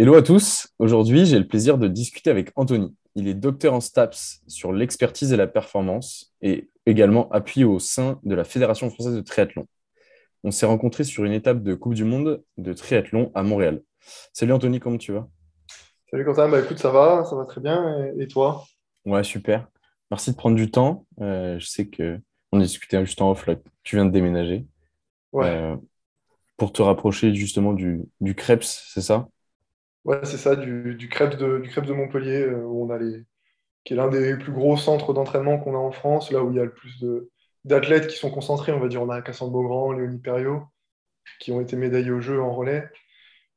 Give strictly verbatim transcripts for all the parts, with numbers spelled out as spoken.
Hello à tous, aujourd'hui j'ai le plaisir de discuter avec Anthony. Il est docteur en STAPS sur l'expertise et la performance et également appuyé au sein de la Fédération Française de Triathlon. On s'est rencontrés sur une étape de Coupe du Monde de triathlon à Montréal. Salut Anthony, comment tu vas? Salut Quentin, bah écoute ça va, ça va très bien et toi? Ouais super, merci de prendre du temps. Euh, je sais qu'on discutait juste en off, là, tu viens de déménager. Ouais. Euh, pour te rapprocher justement du, du CREPS, c'est ça? Ouais, c'est ça, du, du, CREPS de, du CREPS de Montpellier, euh, où on a les, qui est l'un des plus gros centres d'entraînement qu'on a en France, là où il y a le plus de, d'athlètes qui sont concentrés. On va dire, on a Cassandre Beaugrand, Léonie Perriot, qui ont été médaillés aux Jeux en relais.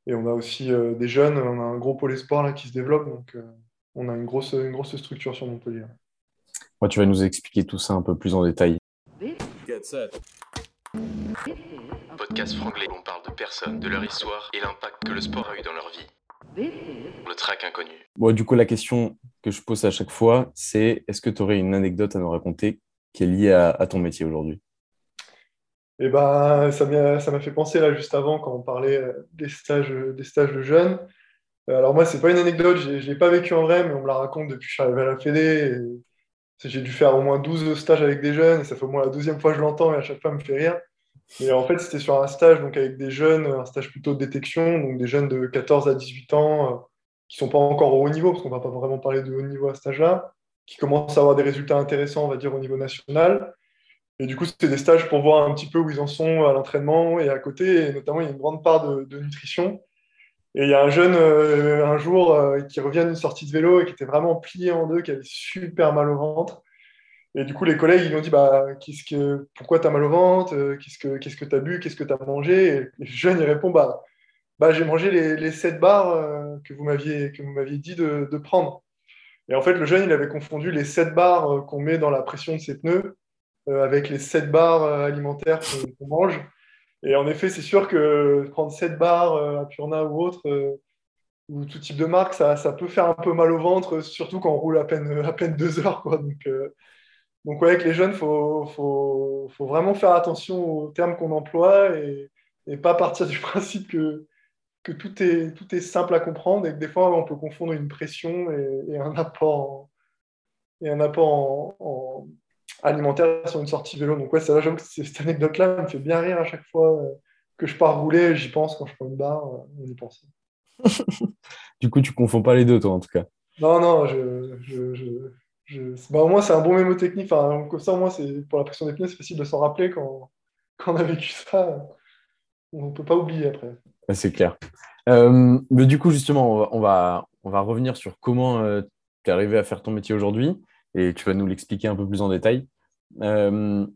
Et on a aussi euh, des jeunes, on a un gros pôle espoir là, qui se développe. Donc, euh, on a une grosse, une grosse structure sur Montpellier. Ouais, tu vas nous expliquer tout ça un peu plus en détail. Get set. Podcast franglais, on parle de personnes, de leur histoire et l'impact que le sport a eu dans leur vie. Le track inconnu. Bon, du coup, la question que je pose à chaque fois, c'est est-ce que tu aurais une anecdote à nous raconter qui est liée à, à ton métier aujourd'hui? Eh ben, ça m'a, ça m'a fait penser là juste avant quand on parlait des stages, des stages de jeunes. Alors moi, c'est pas une anecdote, je l'ai pas vécu en vrai, mais on me la raconte depuis que je suis arrivé à la Fédé. J'ai dû faire au moins douze stages avec des jeunes, et ça fait au moins la douzième fois que je l'entends et à chaque fois, elle me fait rire. Et en fait, c'était sur un stage donc avec des jeunes, un stage plutôt de détection, donc des jeunes de quatorze à dix-huit ans euh, qui ne sont pas encore au haut niveau, parce qu'on ne va pas vraiment parler de haut niveau à ce stage-là, qui commencent à avoir des résultats intéressants, on va dire, au niveau national. Et du coup, c'était des stages pour voir un petit peu où ils en sont à l'entraînement et à côté. Et notamment, il y a une grande part de, de nutrition. Et il y a un jeune, euh, un jour, euh, qui revient d'une sortie de vélo et qui était vraiment plié en deux, qui avait super mal au ventre. Et du coup, les collègues, ils lui ont dit bah, qu'est-ce que, pourquoi tu as mal au ventre, qu'est-ce que tu qu'est-ce que as bu, qu'est-ce que tu as mangé. Et le jeune, il répond bah, bah, j'ai mangé les, les sept bars euh, que vous m'aviez, que vous m'aviez dit de, de prendre. Et en fait, le jeune, il avait confondu les sept bars euh, qu'on met dans la pression de ses pneus euh, avec les sept bars euh, alimentaires qu'on, qu'on mange. Et en effet, c'est sûr que prendre sept bars euh, à Purna ou autre, euh, ou tout type de marque, ça, ça peut faire un peu mal au ventre, surtout quand on roule à peine, à peine deux heures. Quoi. Donc, euh, Donc ouais, avec les jeunes, il faut, faut, faut vraiment faire attention aux termes qu'on emploie et, et pas partir du principe que, que tout, est, tout est simple à comprendre et que des fois, on peut confondre une pression et, et un apport, en, et un apport en, en alimentaire sur une sortie vélo. Donc ouais, ça, j'avoue que cette anecdote-là me fait bien rire à chaque fois que je pars rouler, j'y pense, quand je prends une barre, on y pense. Du coup, tu ne confonds pas les deux, toi, en tout cas. Non, non, je... je, je... Je... Bah, au moins, c'est un bon mémotechnique. Enfin, comme ça, au moins, c'est... pour la pression des pneus, c'est facile de s'en rappeler quand, quand on a vécu ça. On ne peut pas oublier après. Bah, c'est clair. Euh, mais du coup, justement, on va, on va revenir sur comment euh, tu es arrivé à faire ton métier aujourd'hui et tu vas nous l'expliquer un peu plus en détail. Euh,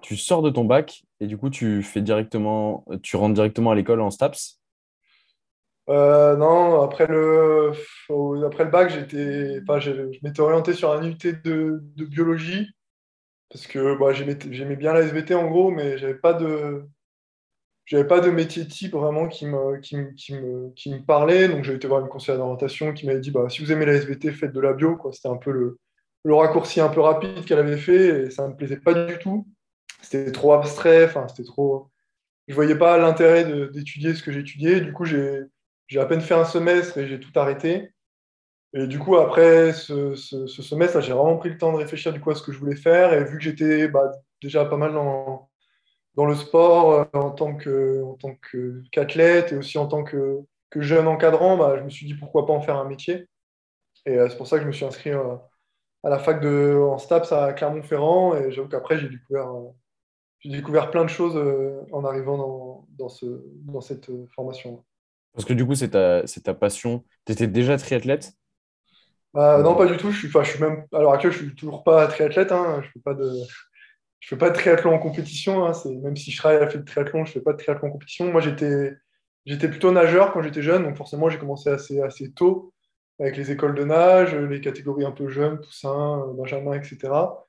tu sors de ton bac et du coup, tu, fais directement... tu rentres directement à l'école en STAPS. Euh, non, après le, après le bac, j'étais, enfin, je, je m'étais orienté sur un U T de, de biologie parce que bah, j'aimais, j'aimais bien la S V T en gros, mais j'avais pas de, j'avais pas de métier type vraiment qui me, qui me, qui me, qui me parlait. Donc, j'ai été voir une conseillère d'orientation qui m'avait dit bah, si vous aimez la S V T, faites de la bio. Quoi. C'était un peu le, le raccourci un peu rapide qu'elle avait fait et ça ne me plaisait pas du tout. C'était trop abstrait, enfin, c'était trop. Je voyais pas l'intérêt de, d'étudier ce que j'étudiais. Du coup, j'ai J'ai à peine fait un semestre et j'ai tout arrêté. Et du coup, après ce, ce, ce semestre, là, j'ai vraiment pris le temps de réfléchir du coup, à ce que je voulais faire. Et vu que j'étais bah, déjà pas mal dans, dans le sport, en tant, que, en tant que, qu'athlète et aussi en tant que, que jeune encadrant, bah, je me suis dit pourquoi pas en faire un métier. Et euh, c'est pour ça que je me suis inscrit euh, à la fac de, en STAPS à Clermont-Ferrand. Et j'avoue qu'après, j'ai découvert, euh, j'ai découvert plein de choses euh, en arrivant dans, dans, ce, dans cette euh, formation. Parce que du coup, c'est ta, c'est ta passion. Tu étais déjà triathlète ? euh, Non, pas du tout. Je suis, enfin, je suis même, à l'heure actuelle, je ne suis toujours pas triathlète. Hein. Je ne fais pas de, je fais pas de triathlon en compétition. Hein. C'est, même si je travaille à la Fédé de triathlon, je ne fais pas de triathlon en compétition. Moi, j'étais, j'étais plutôt nageur quand j'étais jeune. Donc forcément, j'ai commencé assez, assez tôt avec les écoles de nage, les catégories un peu jeunes, Poussin, Benjamin, et cetera.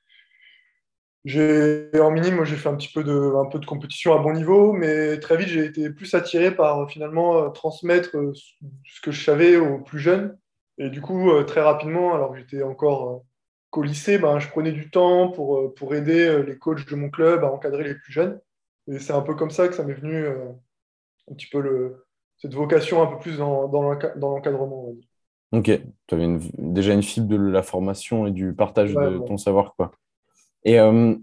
J'ai, en minime, moi, j'ai fait un petit peu de, un peu de compétition à bon niveau, mais très vite, j'ai été plus attiré par finalement transmettre ce que je savais aux plus jeunes. Et du coup, très rapidement, alors que j'étais encore qu'au lycée, ben, je prenais du temps pour, pour aider les coachs de mon club à encadrer les plus jeunes. Et c'est un peu comme ça que ça m'est venu euh, un petit peu le, cette vocation un peu plus dans, dans l'encadrement, on va dire. Ok, tu avais une, déjà une fibre de la formation et du partage ouais, de ouais. ton savoir, quoi. Et euh,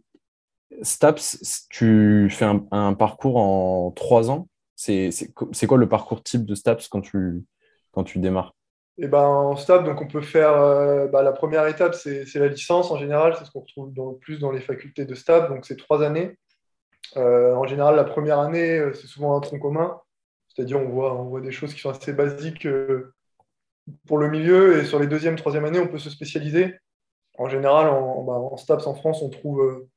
STAPS, tu fais un, un parcours en trois ans. C'est, c'est, c'est quoi le parcours type de STAPS quand tu, quand tu démarres? Et ben, en STAPS, donc on peut faire euh, bah, la première étape, c'est, c'est la licence en général. C'est ce qu'on retrouve dans, plus dans les facultés de STAPS. Donc, c'est trois années. Euh, en général, la première année, c'est souvent un tronc commun. C'est-à-dire, on voit, on voit des choses qui sont assez basiques euh, pour le milieu. Et sur les deuxième, troisième années, on peut se spécialiser. En général, en, bah, en STAPS en France, on trouve euh,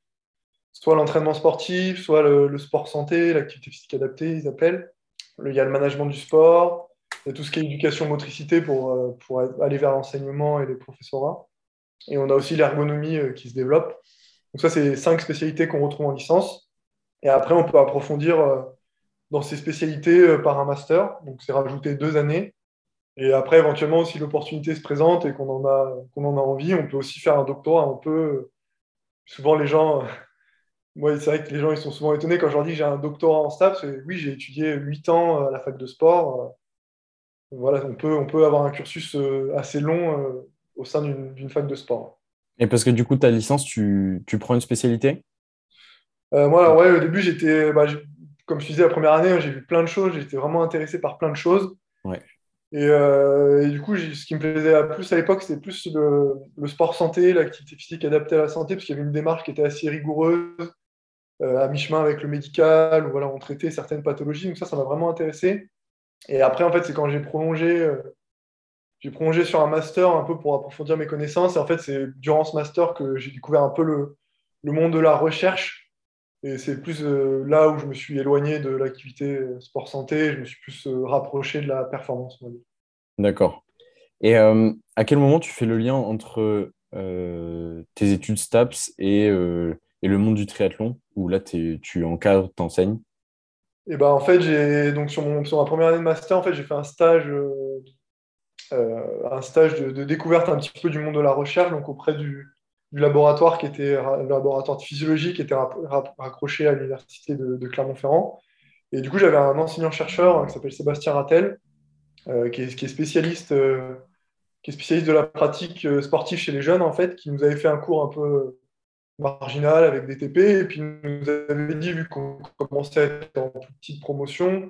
soit l'entraînement sportif, soit le, le sport santé, l'activité physique adaptée, ils appellent. Il y a le management du sport, il y a tout ce qui est éducation motricité pour, euh, pour aller vers l'enseignement et les professorats. Et on a aussi l'ergonomie euh, qui se développe. Donc ça, c'est cinq spécialités qu'on retrouve en licence. Et après, on peut approfondir euh, dans ces spécialités euh, par un master. Donc c'est rajouter deux années. Et après, éventuellement, si l'opportunité se présente et qu'on en a, qu'on en a envie, on peut aussi faire un doctorat un peu. Souvent, les gens, moi, c'est vrai que les gens ils sont souvent étonnés quand je leur dis que j'ai un doctorat en STAPS. Oui, j'ai étudié huit ans à la fac de sport. Voilà, on peut, on peut avoir un cursus assez long au sein d'une, d'une fac de sport. Et parce que du coup, ta licence, tu, tu prends une spécialité ? euh, Moi, alors, ouais, au début, j'étais, bah, comme je disais, la première année, j'ai vu plein de choses. J'étais vraiment intéressé par plein de choses. Ouais. Et, euh, et du coup, ce qui me plaisait plus à l'époque, c'était plus le, le sport santé, l'activité physique adaptée à la santé, parce qu'il y avait une démarche qui était assez rigoureuse, euh, à mi-chemin avec le médical, où voilà, on traitait certaines pathologies. Donc ça, ça m'a vraiment intéressé. Et après, en fait, c'est quand j'ai prolongé, euh, j'ai prolongé sur un master un peu pour approfondir mes connaissances. Et en fait, c'est durant ce master que j'ai découvert un peu le, le monde de la recherche. Et c'est plus euh, là où je me suis éloigné de l'activité sport-santé, je me suis plus euh, rapproché de la performance. D'accord. Et euh, à quel moment tu fais le lien entre euh, tes études STAPS et, euh, et le monde du triathlon, où là tu encadres, tu enseignes? Et ben, en fait, j'ai, donc, sur, mon, sur ma première année de master, en fait, j'ai fait un stage, euh, euh, un stage de, de découverte un petit peu du monde de la recherche, donc auprès du... du laboratoire qui était le laboratoire de physiologie qui était raccroché à l'université de, de Clermont-Ferrand. Et du coup, j'avais un enseignant-chercheur qui s'appelle Sébastien Ratel, euh, qui, est, qui, est spécialiste, euh, qui est spécialiste de la pratique sportive chez les jeunes, en fait, qui nous avait fait un cours un peu marginal avec des T P, et puis nous avait dit, vu qu'on commençait à être en plus petite promotion,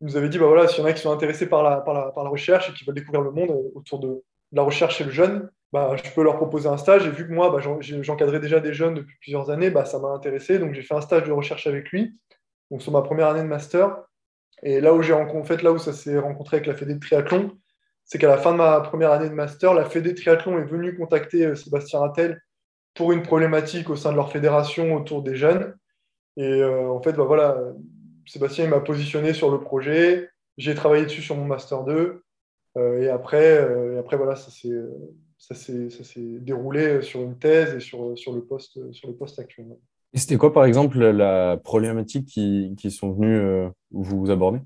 il nous avait dit, bah voilà, s'il y en a qui sont intéressés par la, par la, par la recherche et qui veulent découvrir le monde autour de, de la recherche chez le jeune, bah, je peux leur proposer un stage. Et vu que moi, bah, j'en, j'encadrais déjà des jeunes depuis plusieurs années, bah, ça m'a intéressé. Donc, j'ai fait un stage de recherche avec lui, donc sur ma première année de master. Et là où, j'ai rencontré, en fait, là où ça s'est rencontré avec la Fédé de Triathlon, c'est qu'à la fin de ma première année de master, la Fédé de Triathlon est venue contacter euh, Sébastien Ratel pour une problématique au sein de leur fédération autour des jeunes. Et euh, en fait, bah, voilà, Sébastien il m'a positionné sur le projet. J'ai travaillé dessus sur mon master deux. Euh, et après, euh, et après voilà, ça s'est... Euh, Ça s'est, ça s'est déroulé sur une thèse et sur, sur, le poste, sur le poste actuel. Et c'était quoi, par exemple, la problématique qui, qui sont venues euh, vous aborder?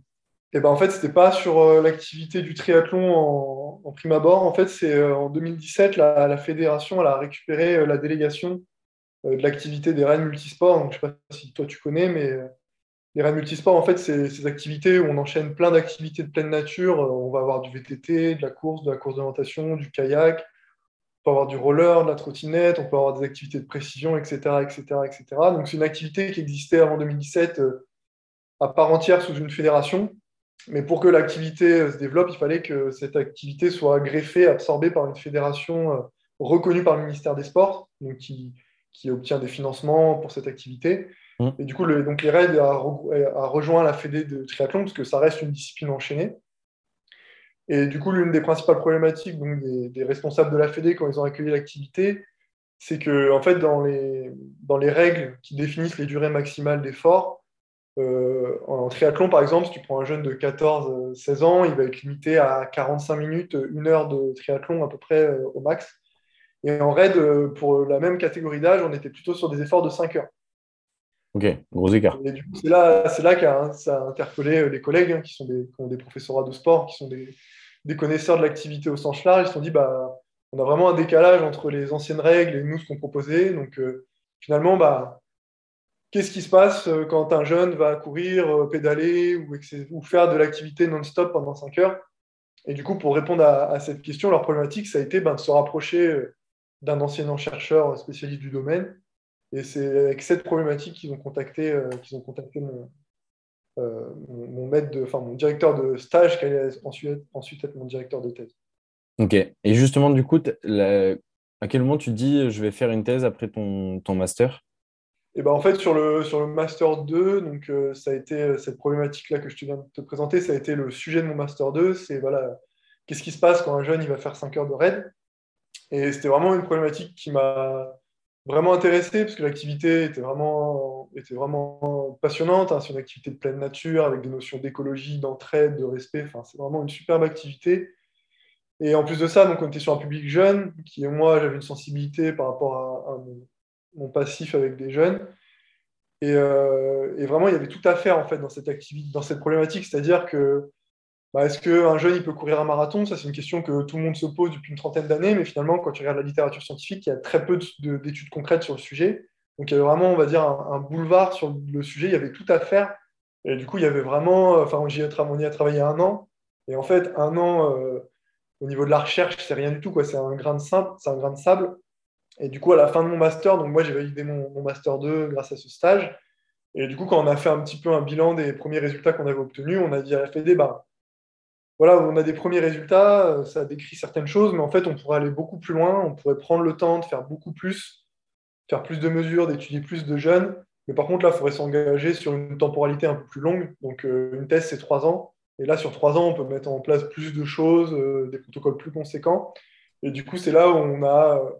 Et ben, en fait, ce n'était pas sur euh, l'activité du triathlon en, en prime abord. En fait, c'est euh, en deux mille dix-sept, la, la fédération elle a récupéré euh, la délégation euh, de l'activité des Raids Multisports. Donc, je ne sais pas si toi, tu connais, mais euh, les Raids Multisports, en fait, c'est ces activités où on enchaîne plein d'activités de pleine nature. Euh, on va avoir du V T T, de la course, de la course d'orientation, du kayak. On peut avoir du roller, de la trottinette, on peut avoir des activités de précision, et cetera, et cetera, et cetera. Donc, c'est une activité qui existait avant deux mille dix-sept euh, à part entière sous une fédération. Mais pour que l'activité euh, se développe, il fallait que cette activité soit greffée, absorbée par une fédération euh, reconnue par le ministère des Sports, donc qui, qui obtient des financements pour cette activité. Mmh. Et du coup, le, donc, les Raids a, re, a rejoint la Fédé de triathlon parce que ça reste une discipline enchaînée. Et du coup, l'une des principales problématiques donc, des, des responsables de la Fédé quand ils ont accueilli l'activité, c'est que en fait, dans les, dans les règles qui définissent les durées maximales d'efforts, euh, en triathlon, par exemple, si tu prends un jeune de quatorze à seize ans, il va être limité à quarante-cinq minutes, une heure de triathlon à peu près euh, au max. Et en raid, pour la même catégorie d'âge, on était plutôt sur des efforts de cinq heures. Ok, gros écart. Et du coup, c'est là, c'est là que hein, ça a interpellé les collègues hein, qui, sont des, qui ont des professorats de sport, qui sont des, des connaisseurs de l'activité au sens large. Ils se sont dit, bah, on a vraiment un décalage entre les anciennes règles et nous, ce qu'on proposait. Donc, euh, finalement, bah, qu'est-ce qui se passe quand un jeune va courir, pédaler ou, ou faire de l'activité non-stop pendant cinq heures? Et du coup, pour répondre à, à cette question, leur problématique, ça a été ben, de se rapprocher d'un ancien chercheur spécialiste du domaine. Et c'est avec cette problématique qu'ils ont contacté, euh, qu'ils ont contacté mon, euh, mon, mon, maître de, enfin, mon directeur de stage, qui allait ensuite, ensuite être mon directeur de thèse. Ok. Et justement, du coup, la... à quel moment tu dis « je vais faire une thèse après ton, ton master » Et ben en fait, sur le, sur le Master deux, donc, euh, ça a été cette problématique-là que je te viens de te présenter, ça a été le sujet de mon Master deux, c'est voilà, qu'est-ce qui se passe quand un jeune il va faire cinq heures de raid. Et c'était vraiment une problématique qui m'a vraiment intéressé, parce que l'activité était vraiment, était vraiment passionnante, hein, c'est une activité de pleine nature, avec des notions d'écologie, d'entraide, de respect, enfin, c'est vraiment une superbe activité. Et en plus de ça, donc, on était sur un public jeune, qui moi, j'avais une sensibilité par rapport à, à mon, mon passif avec des jeunes. Et, euh, et vraiment, il y avait tout à faire en fait, dans, cette activité, dans cette problématique. C'est-à-dire que, bah, est-ce qu'un jeune il peut courir un marathon? Ça, c'est une question que tout le monde se pose depuis une trentaine d'années. Mais finalement, quand tu regardes la littérature scientifique, il y a très peu de, de, d'études concrètes sur le sujet. Donc, il y avait vraiment, on va dire, un, un boulevard sur le sujet. Il y avait tout à faire. Et du coup, il y avait vraiment... Enfin, on y a, on y a travaillé un an. Et en fait, un an... Euh, Au niveau de la recherche, c'est rien du tout, quoi. C'est un grain de sable, c'est un grain de sable. Et du coup, à la fin de mon master, donc moi j'ai validé mon, mon master deux grâce à ce stage. Et du coup, quand on a fait un petit peu un bilan des premiers résultats qu'on avait obtenus, on a dit à la Fédé, bah, voilà, on a des premiers résultats, ça décrit certaines choses, mais en fait, on pourrait aller beaucoup plus loin, on pourrait prendre le temps de faire beaucoup plus, faire plus de mesures, d'étudier plus de jeunes. Mais par contre, là, il faudrait s'engager sur une temporalité un peu plus longue. Donc, euh, une thèse, c'est trois ans. Et là, sur trois ans, on peut mettre en place plus de choses, euh, des protocoles plus conséquents. Et du coup, c'est là où on a, euh,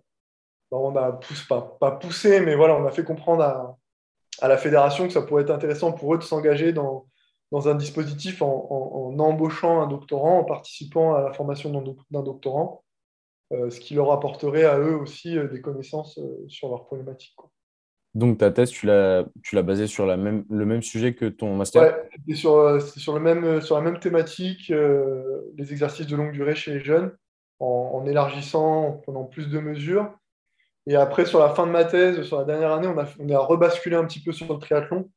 on a poussé, pas, pas poussé, mais voilà, on a fait comprendre à, à la fédération que ça pourrait être intéressant pour eux de s'engager dans, dans un dispositif en, en, en embauchant un doctorant, en participant à la formation d'un, doc, d'un doctorant, euh, ce qui leur apporterait à eux aussi euh, des connaissances euh, sur leurs problématiques, quoi. Donc, ta thèse, tu l'as, tu l'as basée sur la même, le même sujet que ton master? Ouais, c'était sur, c'était sur, le même, sur la même thématique, euh, les exercices de longue durée chez les jeunes, en, en élargissant, en prenant plus de mesures. Et après, sur la fin de ma thèse, sur la dernière année, on a, on a rebasculé un petit peu sur le triathlon.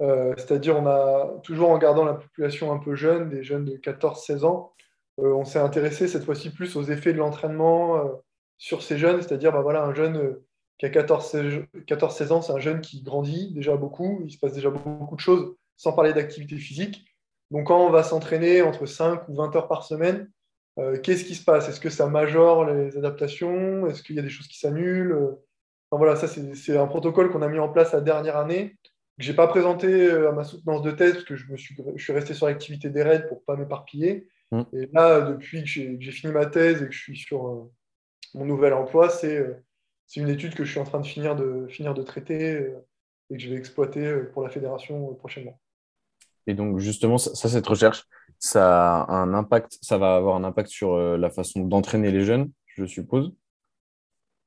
Euh, c'est-à-dire, on a toujours en gardant la population un peu jeune, des jeunes de quatorze à seize ans, euh, on s'est intéressé cette fois-ci plus aux effets de l'entraînement euh, sur ces jeunes. C'est-à-dire, bah, voilà, un jeune... Euh, qui a quatorze à seize ans, c'est un jeune qui grandit déjà beaucoup, il se passe déjà beaucoup de choses, sans parler d'activité physique. Donc, quand on va s'entraîner entre cinq ou vingt heures par semaine, euh, qu'est-ce qui se passe? Est-ce que ça majore les adaptations? Est-ce qu'il y a des choses qui s'annulent? Enfin, voilà, ça, c'est, c'est un protocole qu'on a mis en place la dernière année, que je n'ai pas présenté à ma soutenance de thèse, parce que je, me suis, je suis resté sur l'activité des raids pour ne pas m'éparpiller. Mmh. Et là, depuis que j'ai, que j'ai fini ma thèse et que je suis sur euh, mon nouvel emploi, c'est... Euh, C'est une étude que je suis en train de finir de, finir de traiter euh, et que je vais exploiter euh, pour la fédération euh, prochainement. Et donc, justement, ça, ça, cette recherche, ça, a un impact, ça va avoir un impact sur euh, la façon d'entraîner les jeunes, je suppose?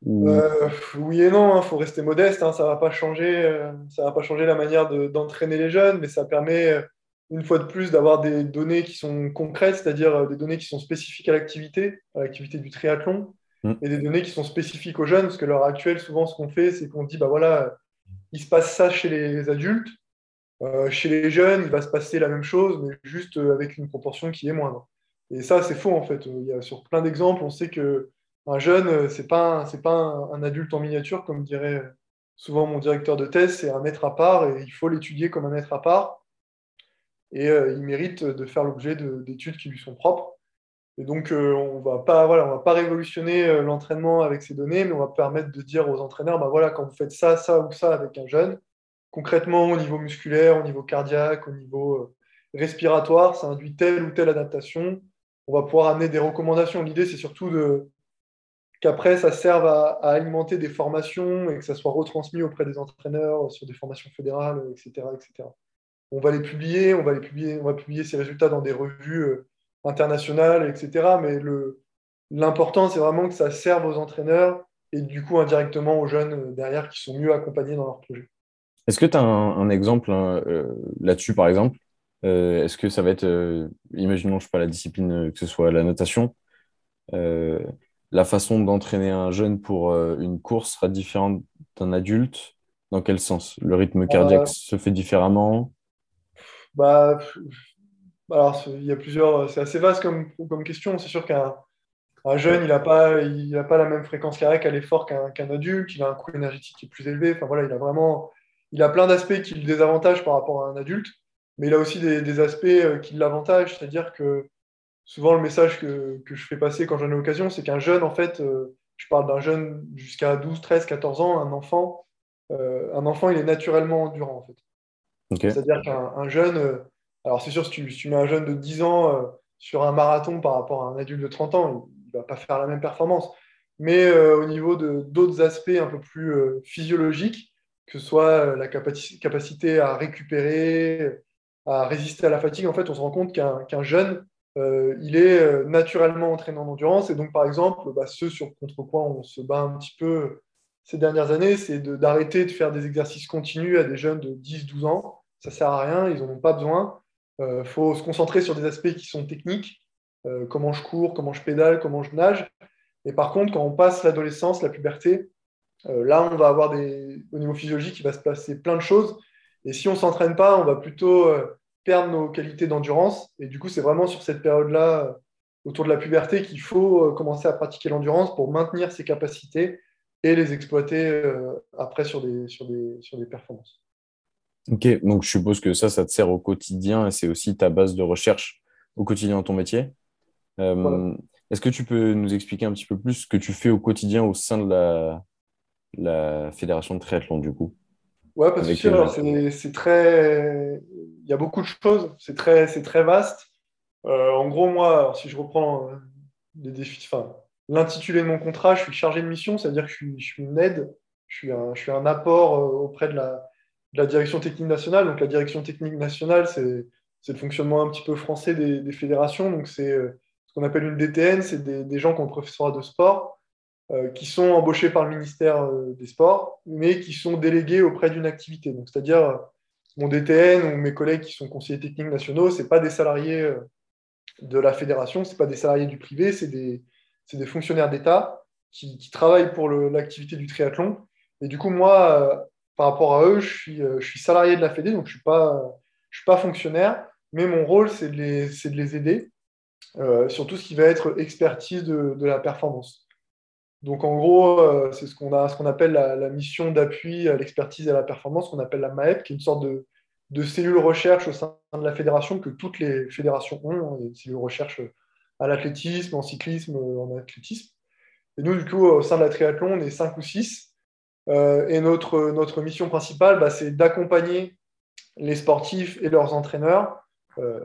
Ou... euh, Oui et non, hein, faut rester modeste, hein, ça ne va pas changer, euh, ça va pas changer la manière de, d'entraîner les jeunes, mais ça permet, une fois de plus, d'avoir des données qui sont concrètes, c'est-à-dire euh, des données qui sont spécifiques à l'activité, à l'activité du triathlon. Et des données qui sont spécifiques aux jeunes, parce que l'heure actuelle, souvent, ce qu'on fait, c'est qu'on dit, bah voilà, il se passe ça chez les adultes, euh, chez les jeunes, il va se passer la même chose, mais juste avec une proportion qui est moindre. Et ça, c'est faux, en fait. Il y a, sur plein d'exemples, on sait qu'un jeune, c'est pas, c'est pas un, un adulte en miniature, comme dirait souvent mon directeur de thèse, c'est un être à part, et il faut l'étudier comme un être à part, et euh, il mérite de faire l'objet de, d'études qui lui sont propres. Et donc, euh, on va pas, voilà, on va pas révolutionner euh, l'entraînement avec ces données, mais on va permettre de dire aux entraîneurs, bah voilà, quand vous faites ça, ça ou ça avec un jeune, concrètement, au niveau musculaire, au niveau cardiaque, au niveau euh, respiratoire, ça induit telle ou telle adaptation. On va pouvoir amener des recommandations. L'idée, c'est surtout de, qu'après, ça serve à, à alimenter des formations et que ça soit retransmis auprès des entraîneurs sur des formations fédérales, et cetera, et cetera. On va les publier, on va les publier, on va publier ces résultats dans des revues euh, international, et cetera. Mais le, l'important, c'est vraiment que ça serve aux entraîneurs et du coup indirectement aux jeunes derrière qui sont mieux accompagnés dans leur projet. Est-ce que tu as un, un exemple hein, euh, là-dessus, par exemple euh, Est-ce que ça va être, euh, imaginons, je sais pas, la discipline, que ce soit la natation, euh, la façon d'entraîner un jeune pour euh, une course sera différente d'un adulte Dans quel sens? Le rythme cardiaque euh... se fait différemment? Bah, alors, il y a plusieurs. C'est assez vaste comme, comme question. C'est sûr qu'un un jeune, il n'a pas, il a pas la même fréquence cardiaque à l'effort qu'un, qu'un adulte. Il a un coût énergétique qui est plus élevé. Enfin voilà, il a vraiment, il a plein d'aspects qui le désavantagent par rapport à un adulte, mais il a aussi des, des aspects qui l'avantagent. C'est-à-dire que souvent le message que, que je fais passer quand j'en ai l'occasion, c'est qu'un jeune, en fait, je parle d'un jeune jusqu'à douze, treize, quatorze ans, un enfant, un enfant, il est naturellement endurant en fait. Okay. C'est-à-dire qu'un un jeune, alors c'est sûr, si tu, si tu mets un jeune de dix ans euh, sur un marathon par rapport à un adulte de trente ans, il ne va pas faire la même performance. Mais euh, au niveau de, d'autres aspects un peu plus euh, physiologiques, que ce soit la capaci- capacité à récupérer, à résister à la fatigue, en fait, on se rend compte qu'un, qu'un jeune, euh, il est euh, naturellement entraînant en endurance. Et donc, par exemple, bah, ce sur contre quoi on se bat un petit peu ces dernières années, c'est de, d'arrêter de faire des exercices continus à des jeunes de dix, douze ans. Ça ne sert à rien, ils n'en ont pas besoin. Il euh, faut se concentrer sur des aspects qui sont techniques, euh, comment je cours, comment je pédale, comment je nage. Et par contre, quand on passe l'adolescence, la puberté, euh, là, on va avoir des... au niveau physiologique, il va se passer plein de choses. Et si on ne s'entraîne pas, on va plutôt euh, perdre nos qualités d'endurance. Et du coup, c'est vraiment sur cette période-là, euh, autour de la puberté, qu'il faut euh, commencer à pratiquer l'endurance pour maintenir ses capacités et les exploiter euh, après sur des, sur des, sur des performances. Ok, donc je suppose que ça, ça te sert au quotidien et c'est aussi ta base de recherche au quotidien dans ton métier. Euh, voilà. Est-ce que tu peux nous expliquer un petit peu plus ce que tu fais au quotidien au sein de la, la Fédération de triathlon, du coup? Ouais, parce que c'est, alors, c'est, c'est très... Il y a beaucoup de choses, c'est très, c'est très vaste. Euh, en gros, moi, alors, si je reprends euh, les défis, enfin, l'intitulé de mon contrat, je suis chargé de mission, c'est-à-dire que je suis, je suis une aide, je suis un, je suis un apport euh, auprès de la... de la direction technique nationale. Donc la direction technique nationale, c'est, c'est le fonctionnement un petit peu français des, des fédérations. Donc c'est euh, ce qu'on appelle une D T N, c'est des, des gens qui ont le professorat de sport, euh, qui sont embauchés par le ministère euh, des Sports, mais qui sont délégués auprès d'une activité. Donc c'est-à-dire euh, mon D T N ou mes collègues qui sont conseillers techniques nationaux, c'est pas des salariés euh, de la fédération, c'est pas des salariés du privé, c'est des, c'est des fonctionnaires d'État qui, qui travaillent pour le, l'activité du triathlon. Et du coup, moi, euh, par rapport à eux, je suis, je suis salarié de la Fédé, donc je ne suis pas, je suis pas fonctionnaire, mais mon rôle, c'est de les, c'est de les aider euh, sur tout ce qui va être expertise de, de la performance. Donc, en gros, euh, c'est ce qu'on, a, ce qu'on appelle la, la mission d'appui à l'expertise et à la performance, qu'on appelle la MAEP, qui est une sorte de, de cellule recherche au sein de la fédération que toutes les fédérations ont. Il y a une cellule recherche à l'athlétisme, en cyclisme, en athlétisme. Et nous, du coup, au sein de la triathlon, on est cinq ou six. Euh, et notre, notre mission principale, bah, c'est d'accompagner les sportifs et leurs entraîneurs euh,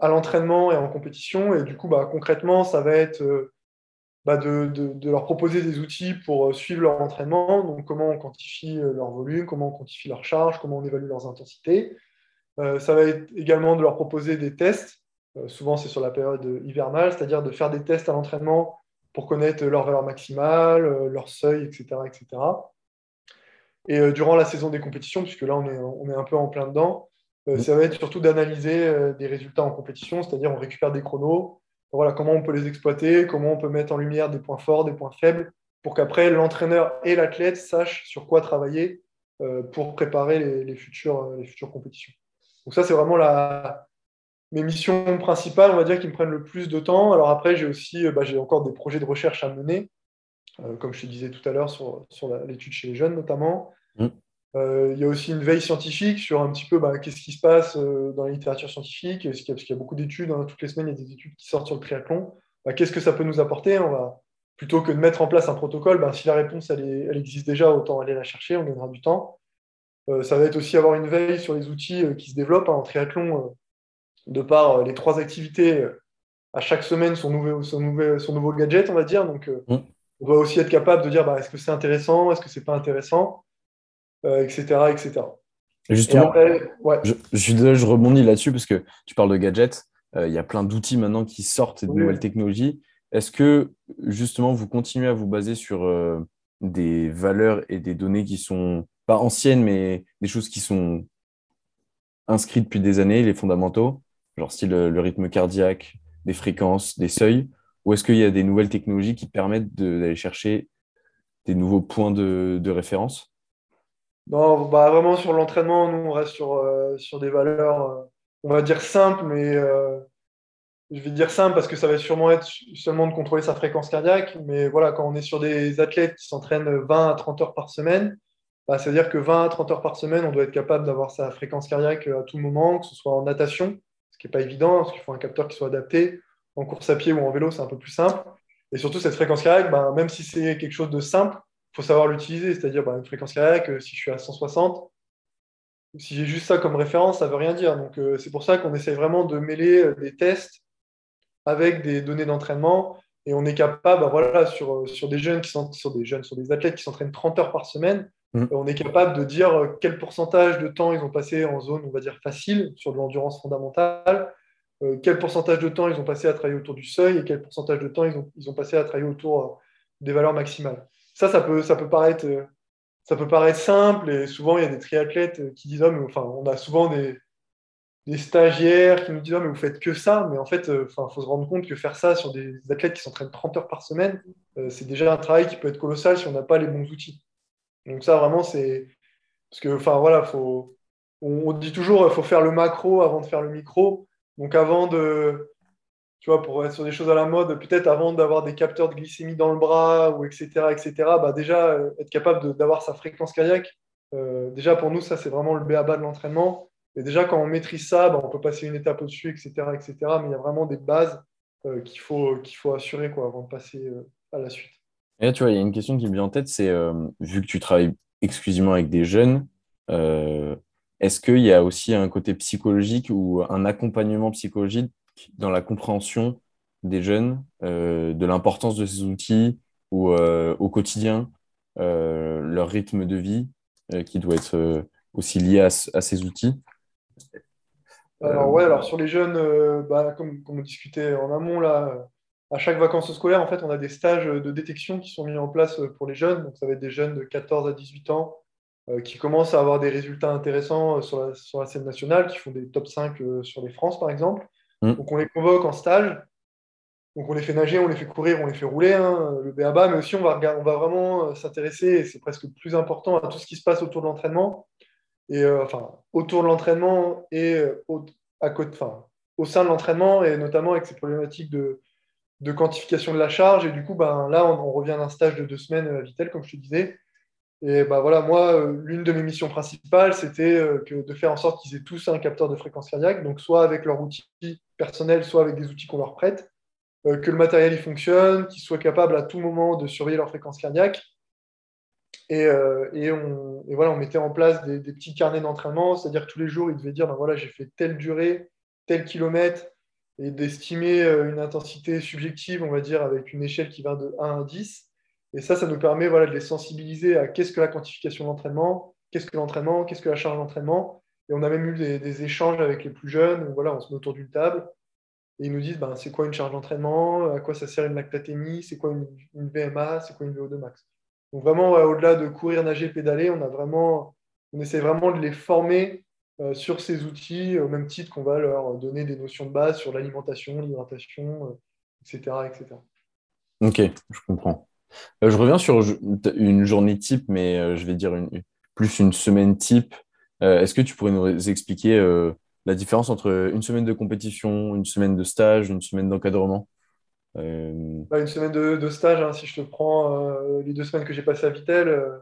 à l'entraînement et en compétition. Et du coup, bah, concrètement, ça va être euh, bah, de, de, de leur proposer des outils pour suivre leur entraînement. Donc, comment on quantifie leur volume, comment on quantifie leur charge, comment on évalue leurs intensités. Euh, ça va être également de leur proposer des tests. Euh, souvent, c'est sur la période hivernale, c'est-à-dire de faire des tests à l'entraînement pour connaître leur valeur maximale, leur seuil, et cetera, et cetera. Et durant la saison des compétitions, puisque là, on est, on est un peu en plein dedans, ça va être surtout d'analyser des résultats en compétition, c'est-à-dire on récupère des chronos, voilà, comment on peut les exploiter, comment on peut mettre en lumière des points forts, des points faibles, pour qu'après, l'entraîneur et l'athlète sachent sur quoi travailler pour préparer les, les, futures, les futures compétitions. Donc ça, c'est vraiment la, mes missions principales, on va dire, qui me prennent le plus de temps. Alors après, j'ai aussi bah, j'ai encore des projets de recherche à mener, comme je te disais tout à l'heure, sur, sur la, l'étude chez les jeunes notamment. Mmh. Euh, il y a aussi une veille scientifique sur un petit peu bah, qu'est-ce qui se passe euh, dans la littérature scientifique, parce qu'il y a, parce qu'il y a beaucoup d'études, hein, toutes les semaines, il y a des études qui sortent sur le triathlon. Bah, qu'est-ce que ça peut nous apporter? On va, plutôt que de mettre en place un protocole, bah, si la réponse elle, est, elle existe déjà, autant aller la chercher, on gagnera du temps. Euh, ça va être aussi avoir une veille sur les outils euh, qui se développent, hein, en triathlon, euh, de par euh, les trois activités, euh, à chaque semaine, son, nouvel, son, nouvel, son nouveau gadget, on va dire. Donc, euh, mmh. On doit aussi être capable de dire bah, est-ce que c'est intéressant, est-ce que c'est pas intéressant, euh, et cetera, et cetera. Justement, et après, ouais. je, je, je rebondis là-dessus parce que tu parles de gadgets. Euh, il y a plein d'outils maintenant qui sortent et de oui. nouvelles technologies. Est-ce que, justement, vous continuez à vous baser sur euh, des valeurs et des données qui sont pas anciennes, mais des choses qui sont inscrites depuis des années, les fondamentaux, genre style le rythme cardiaque, des fréquences, des seuils? Ou est-ce qu'il y a des nouvelles technologies qui permettent de, d'aller chercher des nouveaux points de, de référence? Non, bah, vraiment sur l'entraînement, nous on reste sur, euh, sur des valeurs, euh, on va dire simples, mais euh, je vais dire simples parce que ça va sûrement être seulement de contrôler sa fréquence cardiaque. Mais voilà, quand on est sur des athlètes qui s'entraînent vingt à trente heures par semaine, bah, c'est-à-dire que vingt à trente heures par semaine, on doit être capable d'avoir sa fréquence cardiaque à tout moment, que ce soit en natation, ce qui n'est pas évident, parce qu'il faut un capteur qui soit adapté, en course à pied ou en vélo, c'est un peu plus simple. Et surtout, cette fréquence cardiaque, bah, même si c'est quelque chose de simple, il faut savoir l'utiliser, c'est-à-dire bah, une fréquence cardiaque, si je suis à cent soixante, si j'ai juste ça comme référence, ça ne veut rien dire. Donc, euh, c'est pour ça qu'on essaie vraiment de mêler des tests avec des données d'entraînement. Et on est capable, bah, voilà, sur, sur, des jeunes qui sont, sur des jeunes, sur des athlètes qui s'entraînent trente heures par semaine, mmh. on est capable de dire quel pourcentage de temps ils ont passé en zone, on va dire, facile, sur de l'endurance fondamentale, euh, quel pourcentage de temps ils ont passé à travailler autour du seuil et quel pourcentage de temps ils ont, ils ont passé à travailler autour des valeurs maximales. Ça, ça peut, ça, peut paraître, ça peut paraître simple, et souvent, il y a des triathlètes qui disent oh, mais, enfin, on a souvent des, des stagiaires qui nous disent oh, mais vous faites que ça, mais en fait, il enfin, faut se rendre compte que faire ça sur des athlètes qui s'entraînent trente heures par semaine, euh, c'est déjà un travail qui peut être colossal si on n'a pas les bons outils. Donc ça, vraiment, c'est... Parce que, enfin, voilà, faut... on dit toujours il faut faire le macro avant de faire le micro. Donc avant de... Tu vois, pour être sur des choses à la mode, peut-être avant d'avoir des capteurs de glycémie dans le bras, ou et cetera, et cetera, bah déjà, euh, être capable de, d'avoir sa fréquence cardiaque, euh, déjà, pour nous, ça, c'est vraiment le b a-ba de l'entraînement. Et déjà, quand on maîtrise ça, bah, on peut passer une étape au-dessus, et cetera, et cetera. Mais il y a vraiment des bases euh, qu'il faut, qu'il faut assurer quoi, avant de passer euh, à la suite. Et là, tu vois, il y a une question qui me vient en tête, c'est, euh, vu que tu travailles exclusivement avec des jeunes, euh, est-ce qu'il y a aussi un côté psychologique ou un accompagnement psychologique dans la compréhension des jeunes, euh, de l'importance de ces outils ou euh, au quotidien, euh, leur rythme de vie euh, qui doit être euh, aussi lié à, à ces outils. Alors euh, ouais, alors sur les jeunes, euh, bah, comme, comme on discutait en amont là, à chaque vacances scolaires, en fait, on a des stages de détection qui sont mis en place pour les jeunes. Donc ça va être des jeunes de quatorze à dix-huit ans euh, qui commencent à avoir des résultats intéressants sur la, sur la scène nationale, qui font des top cinq euh, sur les France par exemple. Donc, on les convoque en stage. Donc, on les fait nager, on les fait courir, on les fait rouler, hein, le b a-ba, mais aussi, on va, on va vraiment s'intéresser, et c'est presque plus important, à tout ce qui se passe autour de l'entraînement, et, euh, enfin, autour de l'entraînement et euh, au, à côté, enfin, au sein de l'entraînement, et notamment avec ces problématiques de, de quantification de la charge. Et du coup, ben, là, on, on revient d'un stage de deux semaines à Vitel, comme je te disais. Et ben, voilà, moi, euh, l'une de mes missions principales, c'était euh, que de faire en sorte qu'ils aient tous un capteur de fréquence cardiaque, donc soit avec leur outil personnel, soit avec des outils qu'on leur prête, euh, que le matériel y fonctionne, qu'ils soient capables à tout moment de surveiller leur fréquence cardiaque. Et, euh, et, on, et voilà, on mettait en place des, des petits carnets d'entraînement, c'est-à-dire que tous les jours, ils devaient dire ben voilà, j'ai fait telle durée, tel kilomètre, et d'estimer euh, une intensité subjective, on va dire, avec une échelle qui va de un à dix. Et ça, ça nous permet voilà, de les sensibiliser à qu'est-ce que la quantification de l'entraînement, qu'est-ce que l'entraînement, qu'est-ce que la charge d'entraînement. Et on a même eu des, des échanges avec les plus jeunes, où, voilà, on se met autour d'une table et ils nous disent ben, c'est quoi une charge d'entraînement, à quoi ça sert une lactatémie, c'est quoi une, une V M A, c'est quoi une V O deux max. Donc vraiment, ouais, au-delà de courir, nager, pédaler, on, a vraiment, on essaie vraiment de les former euh, sur ces outils, au même titre qu'on va leur donner des notions de base sur l'alimentation, l'hydratation, euh, et cetera, et cetera. Ok, je comprends. Je reviens sur une journée type, mais je vais dire une, plus une semaine type. Est-ce que tu pourrais nous expliquer la différence entre une semaine de compétition, une semaine de stage, une semaine d'encadrement ? euh... Une semaine de, de stage, hein, si je te prends euh, les deux semaines que j'ai passées à Vitel, euh,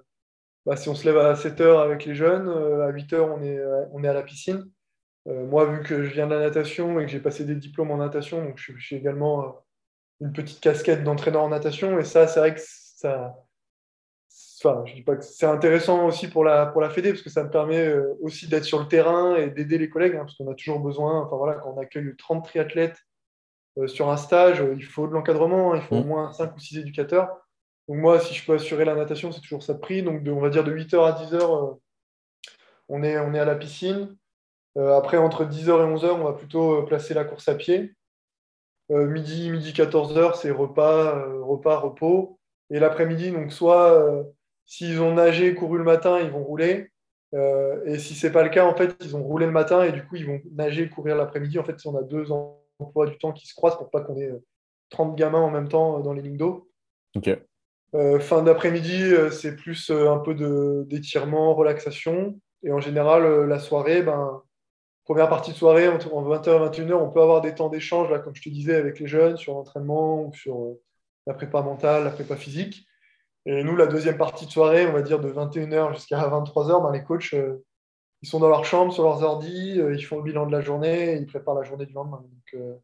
bah, si on se lève à sept heures avec les jeunes, euh, à huit heures on est, on est à la piscine. Euh, moi, vu que je viens de la natation et que j'ai passé des diplômes en natation, donc je, je suis également... Euh, une petite casquette d'entraîneur en natation, et ça, c'est vrai que ça, enfin, je dis pas que c'est intéressant aussi pour la, pour la Fédé, parce que ça me permet aussi d'être sur le terrain et d'aider les collègues, hein, parce qu'on a toujours besoin, enfin voilà, quand on accueille trente triathlètes euh, sur un stage, euh, il faut de l'encadrement, hein, il faut au moins cinq ou six éducateurs. Donc moi, si je peux assurer la natation, c'est toujours ça de prix, donc de, on va dire de huit heures à dix heures, euh, on est, on est à la piscine. Euh, après, entre dix heures et onze heures, on va plutôt placer la course à pied. Euh, midi, midi quatorze heures, c'est repas, euh, repas, repos. Et l'après-midi, donc soit euh, s'ils ont nagé, couru le matin, ils vont rouler. Euh, et si ce n'est pas le cas, en fait, ils ont roulé le matin et du coup, ils vont nager, courir l'après-midi. En fait, on a deux emplois du temps qui se croisent pour pas qu'on ait trente gamins en même temps dans les lignes d'eau. Okay. Euh, fin d'après-midi, c'est plus un peu de, d'étirement, relaxation. Et en général, la soirée, ben, première partie de soirée, entre vingt heures et vingt et une heures, on peut avoir des temps d'échange, là, comme je te disais, avec les jeunes, sur l'entraînement ou sur la prépa mentale, la prépa physique. Et nous, la deuxième partie de soirée, on va dire de vingt et une heures jusqu'à vingt-trois heures, ben, les coachs, euh, ils sont dans leur chambre, sur leurs ordi, euh, ils font le bilan de la journée, ils préparent la journée du lendemain. Donc, euh,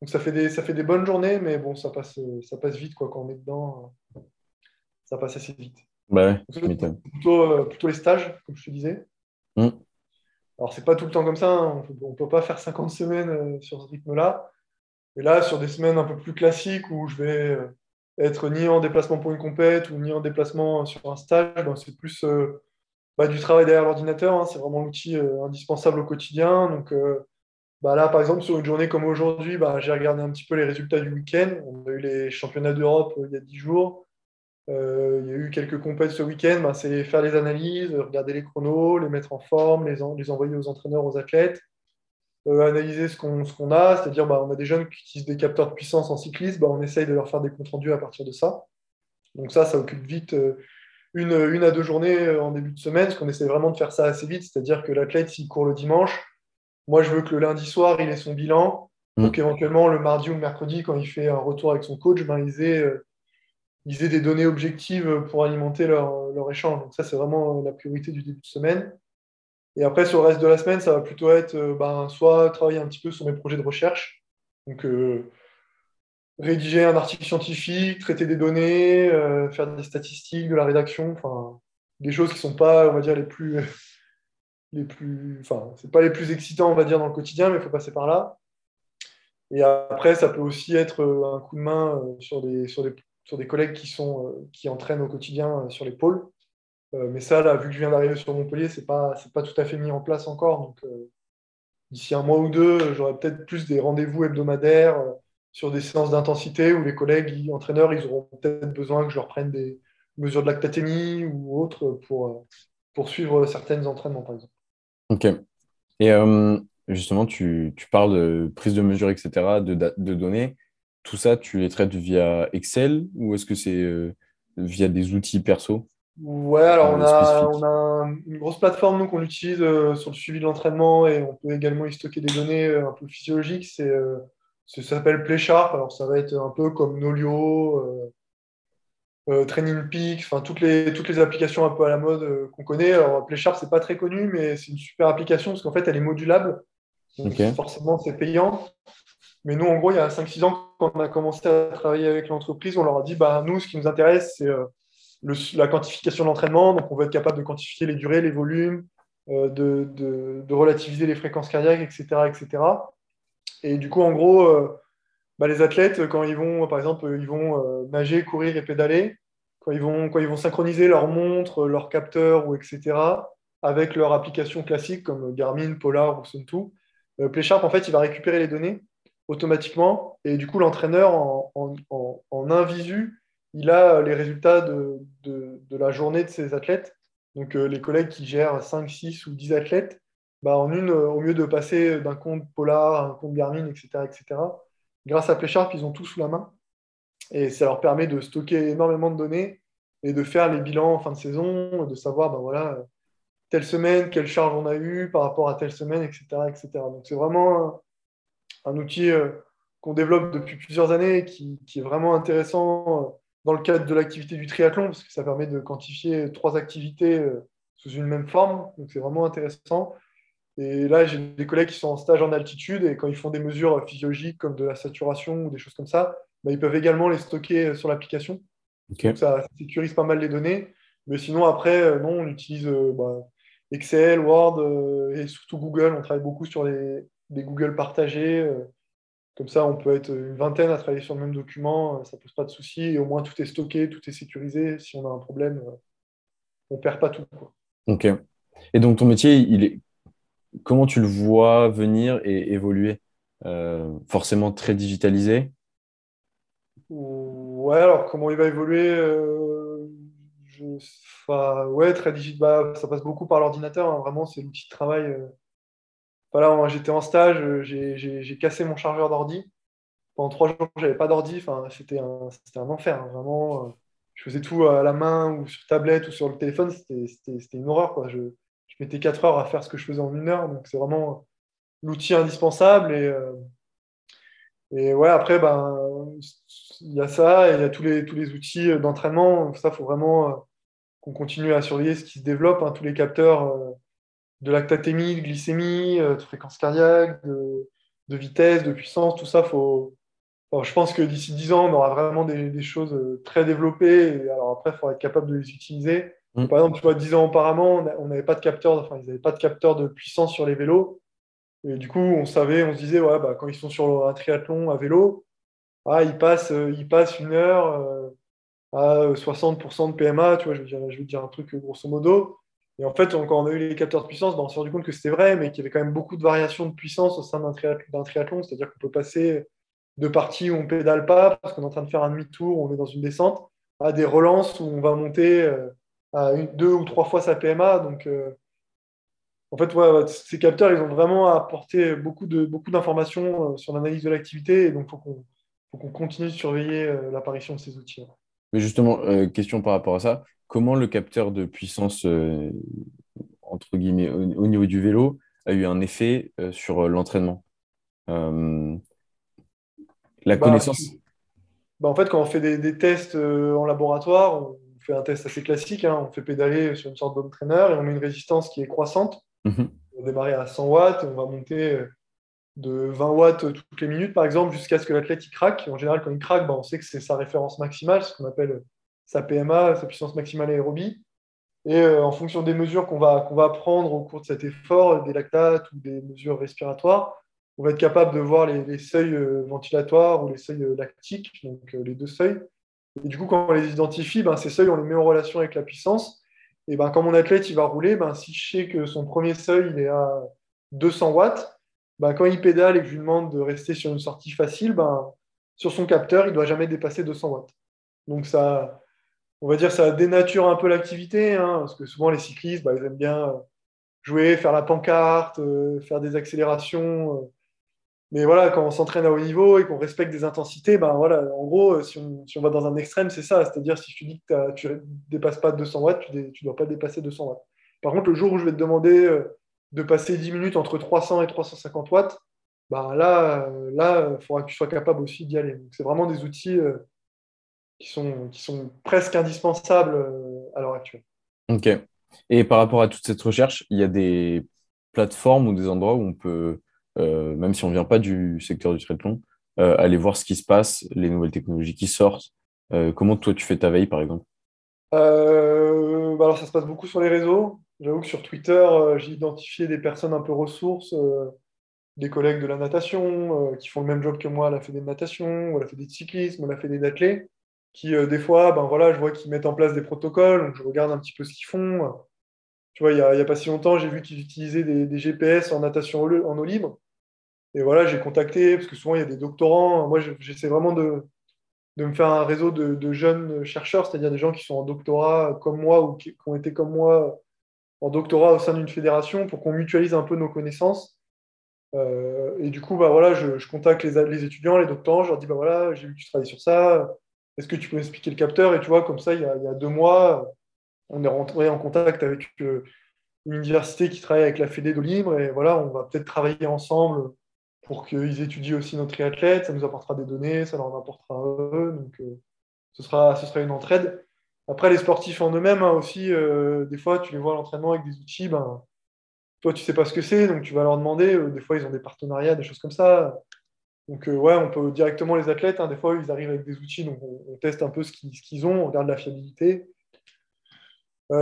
donc ça, fait des, ça fait des bonnes journées, mais bon, ça passe, ça passe vite, quoi, quand on est dedans, euh, ça passe assez vite. Bah ouais, donc, plutôt, euh, plutôt les stages, comme je te disais. Mmh. Alors, c'est pas tout le temps comme ça, hein. On ne peut pas faire cinquante semaines euh, sur ce rythme-là. Et là, sur des semaines un peu plus classiques où je vais euh, être ni en déplacement pour une compète ou ni en déplacement sur un stage, ben, c'est plus euh, bah, du travail derrière l'ordinateur, hein. C'est vraiment l'outil euh, indispensable au quotidien. Donc euh, bah, là, par exemple, sur une journée comme aujourd'hui, bah, j'ai regardé un petit peu les résultats du week-end. On a eu les championnats d'Europe euh, il y a dix jours. Euh, il y a eu quelques compètes ce week-end, ben, c'est faire les analyses, regarder les chronos, les mettre en forme, les, en, les envoyer aux entraîneurs, aux athlètes, euh, analyser ce qu'on, ce qu'on a, c'est-à-dire ben, on a des jeunes qui utilisent des capteurs de puissance en cyclisme, ben, on essaye de leur faire des comptes rendus à partir de ça. Donc ça, ça occupe vite euh, une, une à deux journées en début de semaine, parce qu'on essaie vraiment de faire ça assez vite, c'est-à-dire que l'athlète, s'il court le dimanche, moi je veux que le lundi soir, il ait son bilan, donc éventuellement le mardi ou le mercredi, quand il fait un retour avec son coach, ben, il ait... Euh, ils aient des données objectives pour alimenter leur, leur échange. Donc ça, c'est vraiment la priorité du début de semaine. Et après, sur le reste de la semaine, ça va plutôt être ben, soit travailler un petit peu sur mes projets de recherche, donc euh, rédiger un article scientifique, traiter des données, euh, faire des statistiques, de la rédaction, enfin des choses qui ne sont pas, on va dire, les plus... les plus, enfin, c'est pas les plus excitants, on va dire, dans le quotidien, mais il faut passer par là. Et après, ça peut aussi être un coup de main sur des... sur des sur des collègues qui, sont, qui entraînent au quotidien sur les pôles. Euh, mais ça, là, vu que je viens d'arriver sur Montpellier, ce n'est pas, c'est pas tout à fait mis en place encore. Donc, euh, d'ici un mois ou deux, j'aurai peut-être plus des rendez-vous hebdomadaires euh, sur des séances d'intensité où les collègues, les entraîneurs, ils auront peut-être besoin que je leur prenne des mesures de lactatémie ou autres pour, pour suivre certains entraînements, par exemple. OK. Et euh, justement, tu, tu parles de prise de mesure, et cetera, de, de données. Tout ça, tu les traites via Excel ou est-ce que c'est euh, via des outils perso? Ouais, alors on a, on a une grosse plateforme nous, qu'on utilise euh, sur le suivi de l'entraînement et on peut également y stocker des données euh, un peu physiologiques. C'est, euh, ça s'appelle PlaySharp. Alors ça va être un peu comme Nolio, euh, euh, Training Peaks, enfin toutes les, toutes les applications un peu à la mode euh, qu'on connaît. Alors PlaySharp, c'est pas très connu, mais c'est une super application parce qu'en fait, elle est modulable. Donc okay. Forcément, c'est payant. Mais nous, en gros, il y a cinq six ans, quand on a commencé à travailler avec l'entreprise, on leur a dit, bah, nous, ce qui nous intéresse, c'est euh, le, la quantification de l'entraînement. Donc, on va être capable de quantifier les durées, les volumes, euh, de, de, de relativiser les fréquences cardiaques, et cetera, et cetera. Et du coup, en gros, euh, bah, les athlètes, quand ils vont, par exemple, ils vont euh, nager, courir et pédaler, quand ils vont, quand ils vont synchroniser leur montre, leur capteur, ou et cetera, avec leur application classique comme Garmin, Polar ou Suunto, euh, PlaySharp, en fait, il va récupérer les données automatiquement, et du coup, l'entraîneur, en, en, en, en un visu, il a les résultats de, de, de la journée de ses athlètes. Donc, euh, les collègues qui gèrent cinq, six ou dix athlètes, bah, en une, euh, au lieu de passer d'un compte Polar à un compte Garmin, et cetera, et cetera, grâce à PlaySharp, ils ont tout sous la main. Et ça leur permet de stocker énormément de données et de faire les bilans en fin de saison, de savoir, bah, voilà, telle semaine, quelle charge on a eu par rapport à telle semaine, et cetera, et cetera. Donc, c'est vraiment... un outil euh, qu'on développe depuis plusieurs années et qui, qui est vraiment intéressant euh, dans le cadre de l'activité du triathlon parce que ça permet de quantifier trois activités euh, sous une même forme. Donc, c'est vraiment intéressant. Et là, j'ai des collègues qui sont en stage en altitude et quand ils font des mesures physiologiques comme de la saturation ou des choses comme ça, bah, ils peuvent également les stocker sur l'application. Okay. Donc, ça sécurise pas mal les données. Mais sinon, après, euh, non, on utilise euh, bah, Excel, Word euh, et surtout Google. On travaille beaucoup sur les... des Google partagés, euh, comme ça on peut être une vingtaine à travailler sur le même document, euh, ça ne pose pas de souci, et au moins tout est stocké, tout est sécurisé, si on a un problème, euh, on ne perd pas tout, quoi. Ok. Et donc ton métier, il est... comment tu le vois venir et évoluer euh, forcément très digitalisé? Ouais, alors comment il va évoluer euh, je... enfin, ouais, très digitalisé, bah, ça passe beaucoup par l'ordinateur, hein, vraiment c'est l'outil de travail. Euh... Voilà, moi, j'étais en stage, j'ai, j'ai, j'ai cassé mon chargeur d'ordi. Pendant trois jours, je n'avais pas d'ordi. Enfin, c'était, un, c'était un enfer. Hein. Vraiment, je faisais tout à la main ou sur tablette ou sur le téléphone, c'était, c'était, c'était une horreur, quoi. Je, je mettais quatre heures à faire ce que je faisais en une heure, donc c'est vraiment l'outil indispensable. Et, euh, et ouais, après, ben, il y a ça, et il y a tous les, tous les outils d'entraînement. Ça, il faut vraiment euh, qu'on continue à surveiller ce qui se développe, hein, tous les capteurs euh, de lactatémie, de glycémie, euh, de fréquence cardiaque, de, de vitesse, de puissance, tout ça, faut... Alors, je pense que d'ici dix ans, on aura vraiment des, des choses très développées. Et alors après, il faudra être capable de les utiliser. Mmh. Par exemple, tu vois, dix ans auparavant, on n'avait pas de capteur, enfin, ils n'avaient pas de capteur de puissance sur les vélos. Et du coup, on savait, on se disait, ouais, bah, quand ils sont sur un triathlon à vélo, ah, ils, passent, ils passent une heure à soixante pour cent de P M A, tu vois, je veux dire, je veux dire un truc grosso modo. Et en fait, quand on a eu les capteurs de puissance, bah, on s'est rendu compte que c'était vrai, mais qu'il y avait quand même beaucoup de variations de puissance au sein d'un triathlon, d'un triathlon, c'est-à-dire qu'on peut passer de parties où on ne pédale pas parce qu'on est en train de faire un demi-tour, on est dans une descente, à des relances où on va monter à une, deux ou trois fois sa P M A. Donc, euh, en fait, ouais, ces capteurs, ils ont vraiment apporté beaucoup, de, beaucoup d'informations sur l'analyse de l'activité. Et donc, il faut qu'on, faut qu'on continue de surveiller l'apparition de ces outils. Mais justement, euh, question par rapport à ça, comment le capteur de puissance, euh, entre guillemets, au, au niveau du vélo, a eu un effet euh, sur l'entraînement euh... La connaissance. Bah, bah en fait, quand on fait des, des tests euh, en laboratoire, on fait un test assez classique, hein, on fait pédaler sur une sorte d'home trainer et on met une résistance qui est croissante. Mm-hmm. On va démarrer à cent watts, on va monter de vingt watts toutes les minutes, par exemple, jusqu'à ce que l'athlète il craque. Et en général, quand il craque, bah, on sait que c'est sa référence maximale, ce qu'on appelle sa P M A, sa puissance maximale aérobie. Et euh, en fonction des mesures qu'on va, qu'on va prendre au cours de cet effort, des lactates ou des mesures respiratoires, on va être capable de voir les, les seuils ventilatoires ou les seuils lactiques, donc les deux seuils. Et du coup, quand on les identifie, ben, ces seuils, on les met en relation avec la puissance. Et ben, quand mon athlète il va rouler, ben, si je sais que son premier seuil il est à deux cents watts, ben, quand il pédale et que je lui demande de rester sur une sortie facile, ben, sur son capteur, il ne doit jamais dépasser deux cents watts. Donc, ça, on va dire ça dénature un peu l'activité, hein, parce que souvent, les cyclistes, ben, ils aiment bien jouer, faire la pancarte, euh, faire des accélérations. Euh, Mais voilà, quand on s'entraîne à haut niveau et qu'on respecte des intensités, ben voilà, en gros, si on, si on va dans un extrême, c'est ça. C'est-à-dire, si tu dis que tu ne dépasses pas deux cents watts, tu ne dois pas dépasser deux cents watts. Par contre, le jour où je vais te demander de passer dix minutes entre trois cents et trois cent cinquante watts, ben là, là, il faudra que tu sois capable aussi d'y aller. Donc, c'est vraiment des outils qui sont, qui sont presque indispensables à l'heure actuelle. OK. Et par rapport à toute cette recherche, il y a des plateformes ou des endroits où on peut... Euh, même si on ne vient pas du secteur du triathlon, euh, aller voir ce qui se passe, les nouvelles technologies qui sortent. Euh, comment toi, tu fais ta veille, par exemple ? euh, bah alors, ça se passe beaucoup sur les réseaux. J'avoue que sur Twitter, euh, j'ai identifié des personnes un peu ressources, euh, des collègues de la natation, euh, qui font le même job que moi à la fédé de natation, ou à la fédé de cyclisme, ou à la fédé d'athlètes, qui, euh, des fois, ben, voilà, je vois qu'ils mettent en place des protocoles, donc je regarde un petit peu ce qu'ils font. Tu vois, il n'y a, a pas si longtemps, j'ai vu qu'ils utilisaient des, des G P S en natation en eau libre. Et voilà, j'ai contacté, parce que souvent, il y a des doctorants. Moi, j'essaie vraiment de, de me faire un réseau de, de jeunes chercheurs, c'est-à-dire des gens qui sont en doctorat comme moi ou qui, qui ont été comme moi en doctorat au sein d'une fédération pour qu'on mutualise un peu nos connaissances. Euh, et du coup, bah, voilà, je, je contacte les, les étudiants, les doctorants. Je leur dis, bah, voilà, j'ai vu que tu travailles sur ça. Est-ce que tu peux m'expliquer le capteur ? Et tu vois, comme ça, il y a, il y a deux mois... On est rentré en contact avec une université qui travaille avec la Fédé de Libre et voilà, on va peut-être travailler ensemble pour qu'ils étudient aussi nos triathlètes. Ça nous apportera des données, ça leur apportera à eux. Donc, euh, ce, sera, ce sera une entraide. Après, les sportifs en eux-mêmes hein, aussi, euh, des fois, tu les vois à l'entraînement avec des outils. Ben, toi, tu ne sais pas ce que c'est, donc tu vas leur demander. Euh, des fois, ils ont des partenariats, des choses comme ça. Donc, euh, ouais, on peut directement les athlètes. Hein, des fois, ils arrivent avec des outils, donc on, on teste un peu ce qu'ils, ce qu'ils ont, on regarde la fiabilité.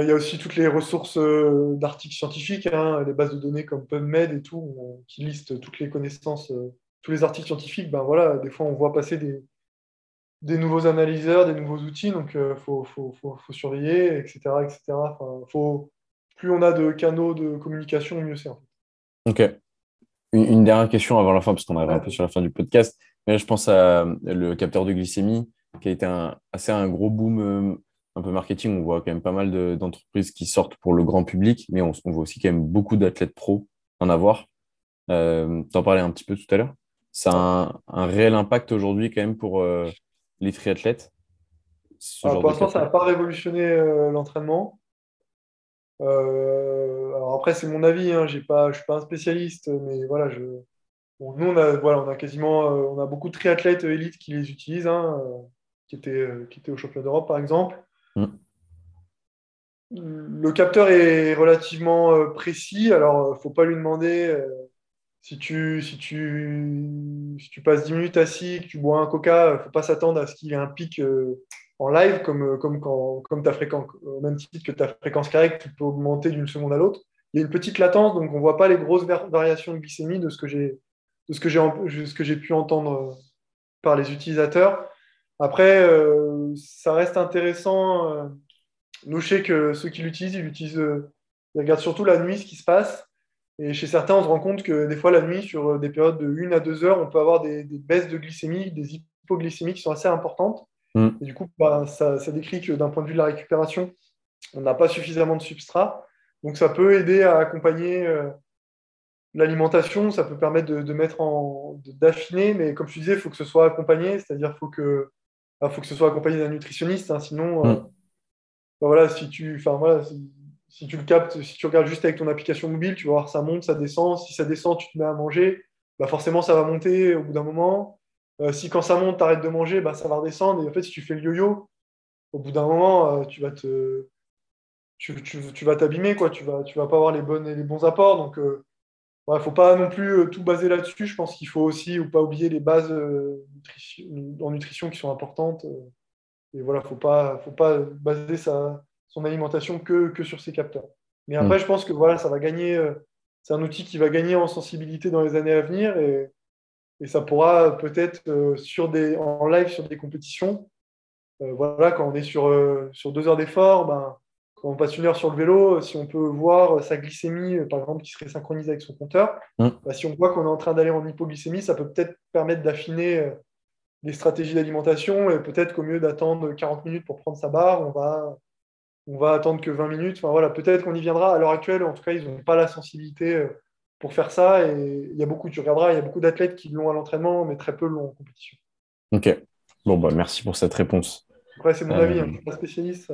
Il y a aussi toutes les ressources d'articles scientifiques, hein, les bases de données comme PubMed et tout, qui listent toutes les connaissances, tous les articles scientifiques. Ben voilà, des fois, on voit passer des, des nouveaux analyseurs, des nouveaux outils, donc il faut, faut, faut, faut surveiller, et cetera et cetera. Enfin, faut, plus on a de canaux de communication, mieux c'est. En fait. OK. Une, une dernière question avant la fin, parce qu'on arrive ouais. un peu sur la fin du podcast. Mais là, je pense à le capteur de glycémie, qui a été un, assez un gros boom... Euh, un peu marketing, on voit quand même pas mal de, d'entreprises qui sortent pour le grand public, mais on, on voit aussi quand même beaucoup d'athlètes pros en avoir. Euh, t'en parlais un petit peu tout à l'heure. Ça a un, un réel impact aujourd'hui quand même pour euh, les triathlètes. Pour l'instant, ça n'a pas révolutionné euh, l'entraînement. Euh, alors après, c'est mon avis, hein, j'ai pas, je ne suis pas un spécialiste, mais voilà, je... bon, nous, on a, voilà, on a quasiment, euh, on a beaucoup de triathlètes élites qui les utilisent, hein, euh, qui, étaient, euh, qui étaient au championnat d'Europe, par exemple. Mm. Le capteur est relativement euh, précis, alors il ne faut pas lui demander... Euh, Si tu, si, tu, si tu passes dix minutes assis, que tu bois un coca, il ne faut pas s'attendre à ce qu'il y ait un pic euh, en live, comme, comme, quand, comme ta fréquence, au même titre que ta fréquence cardiaque, tu peux augmenter d'une seconde à l'autre. Il y a une petite latence, donc on ne voit pas les grosses variations de glycémie de ce que j'ai, de ce que j'ai, de ce que j'ai pu entendre par les utilisateurs. Après, euh, ça reste intéressant. Nous, je sais que ceux qui l'utilisent, ils, l'utilisent, ils regardent surtout la nuit ce qui se passe. Et chez certains, on se rend compte que des fois, la nuit, sur des périodes de une à deux heures, on peut avoir des, des baisses de glycémie, des hypoglycémies qui sont assez importantes. Mmh. Et du coup, bah, ça, ça décrit que d'un point de vue de la récupération, on n'a pas suffisamment de substrat. Donc, ça peut aider à accompagner euh, l'alimentation. Ça peut permettre de, de mettre en, de, d'affiner. Mais comme tu disais, il faut que ce soit accompagné. C'est-à-dire qu'il faut que, bah, faut que ce soit accompagné d'un nutritionniste. Hein, sinon, euh, mmh. bah, voilà, si tu... Voilà, si, Si tu le captes, si tu regardes juste avec ton application mobile, tu vas voir ça monte, ça descend. Si ça descend, tu te mets à manger, bah forcément, ça va monter au bout d'un moment. Euh, si quand ça monte, tu arrêtes de manger, bah ça va redescendre. Et en fait, si tu fais le yo-yo, au bout d'un moment, euh, tu vas te, tu, tu, tu vas t'abîmer, quoi. Tu vas, tu vas pas avoir les bonnes, les bons apports. Donc, euh, bah, faut pas non plus tout baser là-dessus. Je pense qu'il faut aussi ou pas oublier les bases euh, nutrition, en nutrition qui sont importantes. Euh, et voilà, faut pas, faut pas baser ça. Son alimentation que, que sur ses capteurs. Mais après, mmh. je pense que voilà, ça va gagner. Euh, c'est un outil qui va gagner en sensibilité dans les années à venir et, et ça pourra peut-être euh, sur des, en live sur des compétitions. Euh, voilà, quand on est sur, euh, sur deux heures d'effort, ben, quand on passe une heure sur le vélo, si on peut voir sa glycémie, par exemple, qui serait synchronisée avec son compteur, mmh. ben, si on voit qu'on est en train d'aller en hypoglycémie, ça peut peut-être permettre d'affiner euh, les stratégies d'alimentation et peut-être qu'au mieu d'attendre quarante minutes pour prendre sa barre, on va. On va attendre que vingt minutes. Enfin, voilà, peut-être qu'on y viendra. À l'heure actuelle, en tout cas, ils n'ont pas la sensibilité pour faire ça. Et il y a beaucoup, tu regarderas, il y a beaucoup d'athlètes qui l'ont à l'entraînement, mais très peu l'ont en compétition. Ok. Bon, bah, merci pour cette réponse. Après, c'est mon euh... avis. Hein. Je ne suis pas spécialiste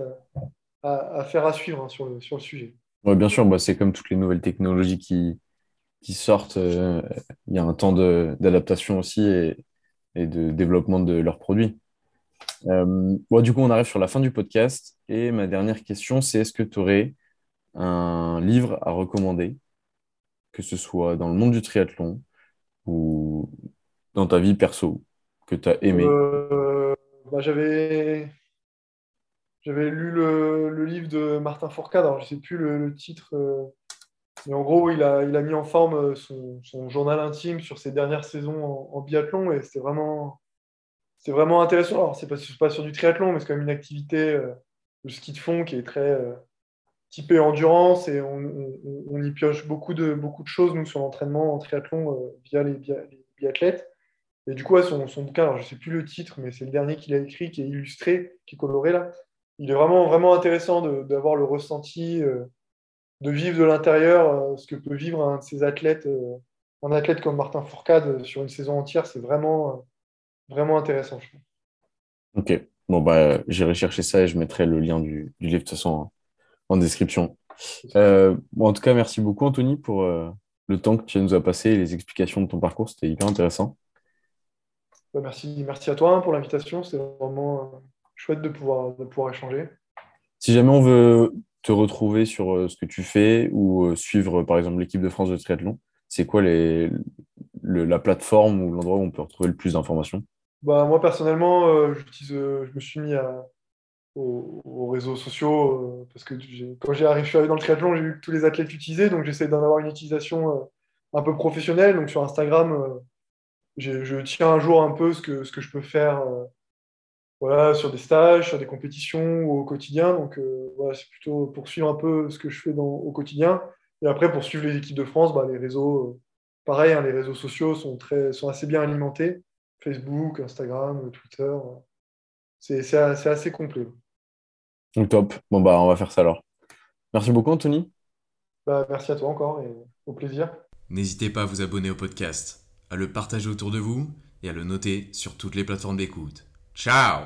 à, à faire à suivre hein, sur, le, sur le sujet. Ouais, bien sûr, bah, c'est comme toutes les nouvelles technologies qui, qui sortent. Euh, il y a un temps de, d'adaptation aussi et, et de développement de leurs produits. Euh, bon, du coup, on arrive sur la fin du podcast et ma dernière question, c'est est-ce que tu aurais un livre à recommander, que ce soit dans le monde du triathlon ou dans ta vie perso, que tu as aimé? euh, bah, j'avais... j'avais lu le... le livre de Martin Fourcade, alors je ne sais plus le, le titre, euh... mais en gros, il a, il a mis en forme son... son journal intime sur ses dernières saisons en, en biathlon et c'était vraiment... C'est vraiment intéressant. Alors, c'est pas, c'est pas sur du triathlon, mais c'est quand même une activité euh, de ski de fond qui est très euh, typée endurance et on, on, on y pioche beaucoup de, beaucoup de choses, nous, sur l'entraînement en triathlon euh, via les, les biathlètes. Et du coup, ouais, son, son bouquin, alors je ne sais plus le titre, mais c'est le dernier qu'il a écrit, qui est illustré, qui est coloré là. Il est vraiment, vraiment intéressant de, d'avoir le ressenti, euh, de vivre de l'intérieur euh, ce que peut vivre un de ces athlètes. Euh, un athlète comme Martin Fourcade euh, sur une saison entière, c'est vraiment. Euh, Vraiment intéressant, je pense. Ok. Bon, bah, j'irai chercher ça et je mettrai le lien du, du livre, de toute façon, en description. Euh, bon, en tout cas, merci beaucoup, Anthony, pour euh, le temps que tu nous as passé et les explications de ton parcours. C'était hyper intéressant. Ouais, merci, merci à toi hein, pour l'invitation. C'est vraiment euh, chouette de pouvoir, de pouvoir échanger. Si jamais on veut te retrouver sur euh, ce que tu fais ou euh, suivre, par exemple, l'équipe de France de triathlon, c'est quoi les, le, la plateforme ou l'endroit où on peut retrouver le plus d'informations? Bah, moi, personnellement, euh, j'utilise, euh, je me suis mis à, aux, aux réseaux sociaux euh, parce que j'ai, quand j'ai arrivé, je suis arrivé dans le triathlon, j'ai vu que tous les athlètes l'utilisaient. Donc, j'essaie d'en avoir une utilisation euh, un peu professionnelle. Donc, sur Instagram, euh, j'ai, je tiens un jour un peu ce que, ce que je peux faire euh, voilà, sur des stages, sur des compétitions ou au quotidien. Donc, euh, voilà, c'est plutôt pour suivre un peu ce que je fais dans, au quotidien. Et après, pour suivre les équipes de France, bah, les réseaux, euh, pareil, hein, les réseaux sociaux sont, très, sont assez bien alimentés. Facebook, Instagram, Twitter. C'est, c'est, c'est assez complet. Donc top. Bon, bah, on va faire ça alors. Merci beaucoup, Anthony. Bah, merci à toi encore et au plaisir. N'hésitez pas à vous abonner au podcast, à le partager autour de vous et à le noter sur toutes les plateformes d'écoute. Ciao!